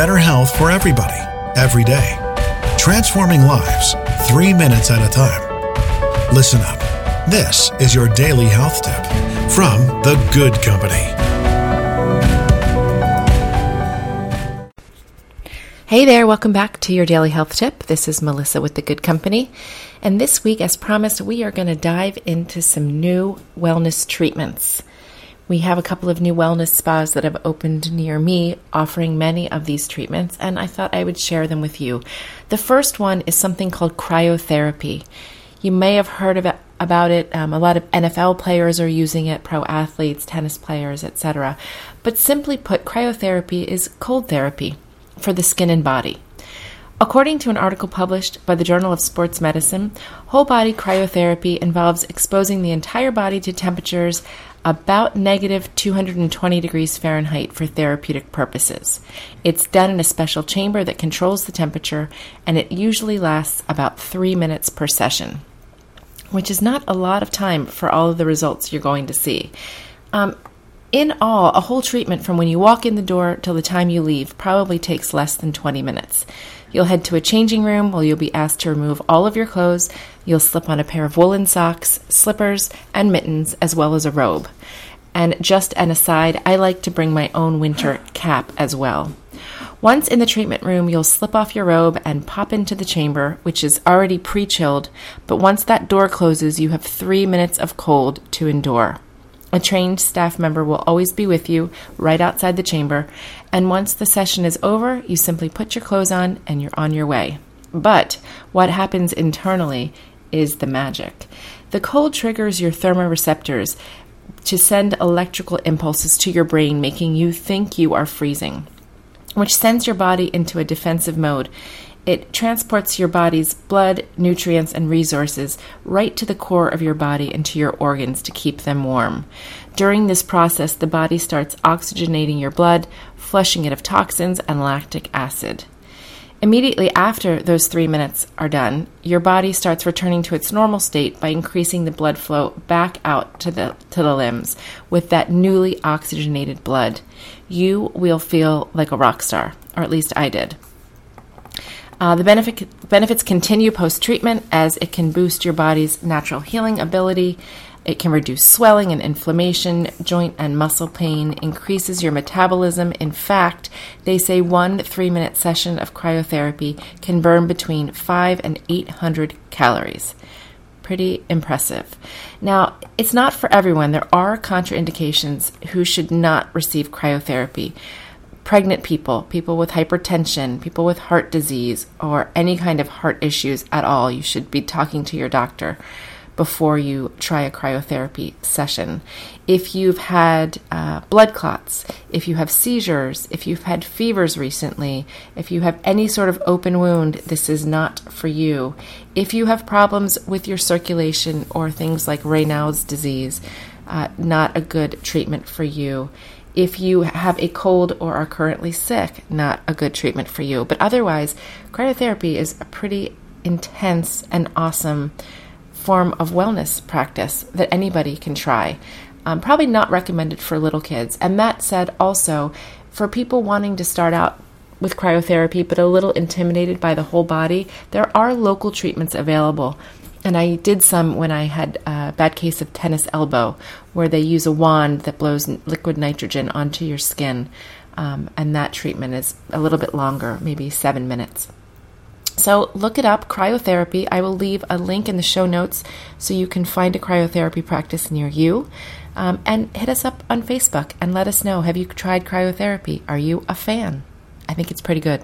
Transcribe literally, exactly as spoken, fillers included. better health for everybody, every day. Transforming lives, three minutes at a time. Listen up. This is your daily health tip from The Good Company. Hey there, welcome back to your daily health tip. This is Melissa with The Good Company. And this week, as promised, we are going to dive into some new wellness treatments. We have a couple of new wellness spas that have opened near me offering many of these treatments, and I thought I would share them with you. The first one is something called cryotherapy. You may have heard of it, about it. Um, a lot of N F L players are using it, pro athletes, tennis players, et cetera. But simply put, cryotherapy is cold therapy for the skin and body. According to an article published by the Journal of Sports Medicine, whole-body cryotherapy involves exposing the entire body to temperatures about negative two hundred twenty degrees Fahrenheit for therapeutic purposes. It's done in a special chamber that controls the temperature, and it usually lasts about three minutes per session, which is not a lot of time for all of the results you're going to see. Um, in all, a whole treatment from when you walk in the door till the time you leave probably takes less than twenty minutes. You'll head to a changing room where you'll be asked to remove all of your clothes. You'll slip on a pair of woolen socks, slippers, and mittens, as well as a robe. And just an aside, I like to bring my own winter cap as well. Once in the treatment room, you'll slip off your robe and pop into the chamber, which is already pre-chilled, but once that door closes, you have three minutes of cold to endure. A trained staff member will always be with you right outside the chamber, and once the session is over, you simply put your clothes on and you're on your way. But what happens internally is the magic. The cold triggers your thermoreceptors to send electrical impulses to your brain, making you think you are freezing, which sends your body into a defensive mode. It transports your body's blood, nutrients, and resources right to the core of your body and to your organs to keep them warm. During this process, the body starts oxygenating your blood, flushing it of toxins and lactic acid. Immediately after those three minutes are done, your body starts returning to its normal state by increasing the blood flow back out to the to the limbs with that newly oxygenated blood. You will feel like a rock star, or at least I did. Uh, the benefit, benefits continue post-treatment, as it can boost your body's natural healing ability. It can reduce swelling and inflammation, joint and muscle pain, increases your metabolism. In fact, they say one three-minute session of cryotherapy can burn between five and eight hundred calories. Pretty impressive. Now, it's not for everyone. There are contraindications who should not receive cryotherapy. Pregnant people, people with hypertension, people with heart disease, or any kind of heart issues at all, you should be talking to your doctor before you try a cryotherapy session. If you've had uh, blood clots, if you have seizures, if you've had fevers recently, if you have any sort of open wound, this is not for you. If you have problems with your circulation or things like Raynaud's disease, uh, not a good treatment for you. If you have a cold or are currently sick, not a good treatment for you. But otherwise, cryotherapy is a pretty intense and awesome form of wellness practice that anybody can try. Um, probably not recommended for little kids. And that said, also, for people wanting to start out with cryotherapy but a little intimidated by the whole body, there are local treatments available. And I did some when I had a bad case of tennis elbow, where they use a wand that blows liquid nitrogen onto your skin. Um, and that treatment is a little bit longer, maybe seven minutes. So look it up, cryotherapy. I will leave a link in the show notes so you can find a cryotherapy practice near you. Um, and hit us up on Facebook and let us know, have you tried cryotherapy? Are you a fan? I think it's pretty good.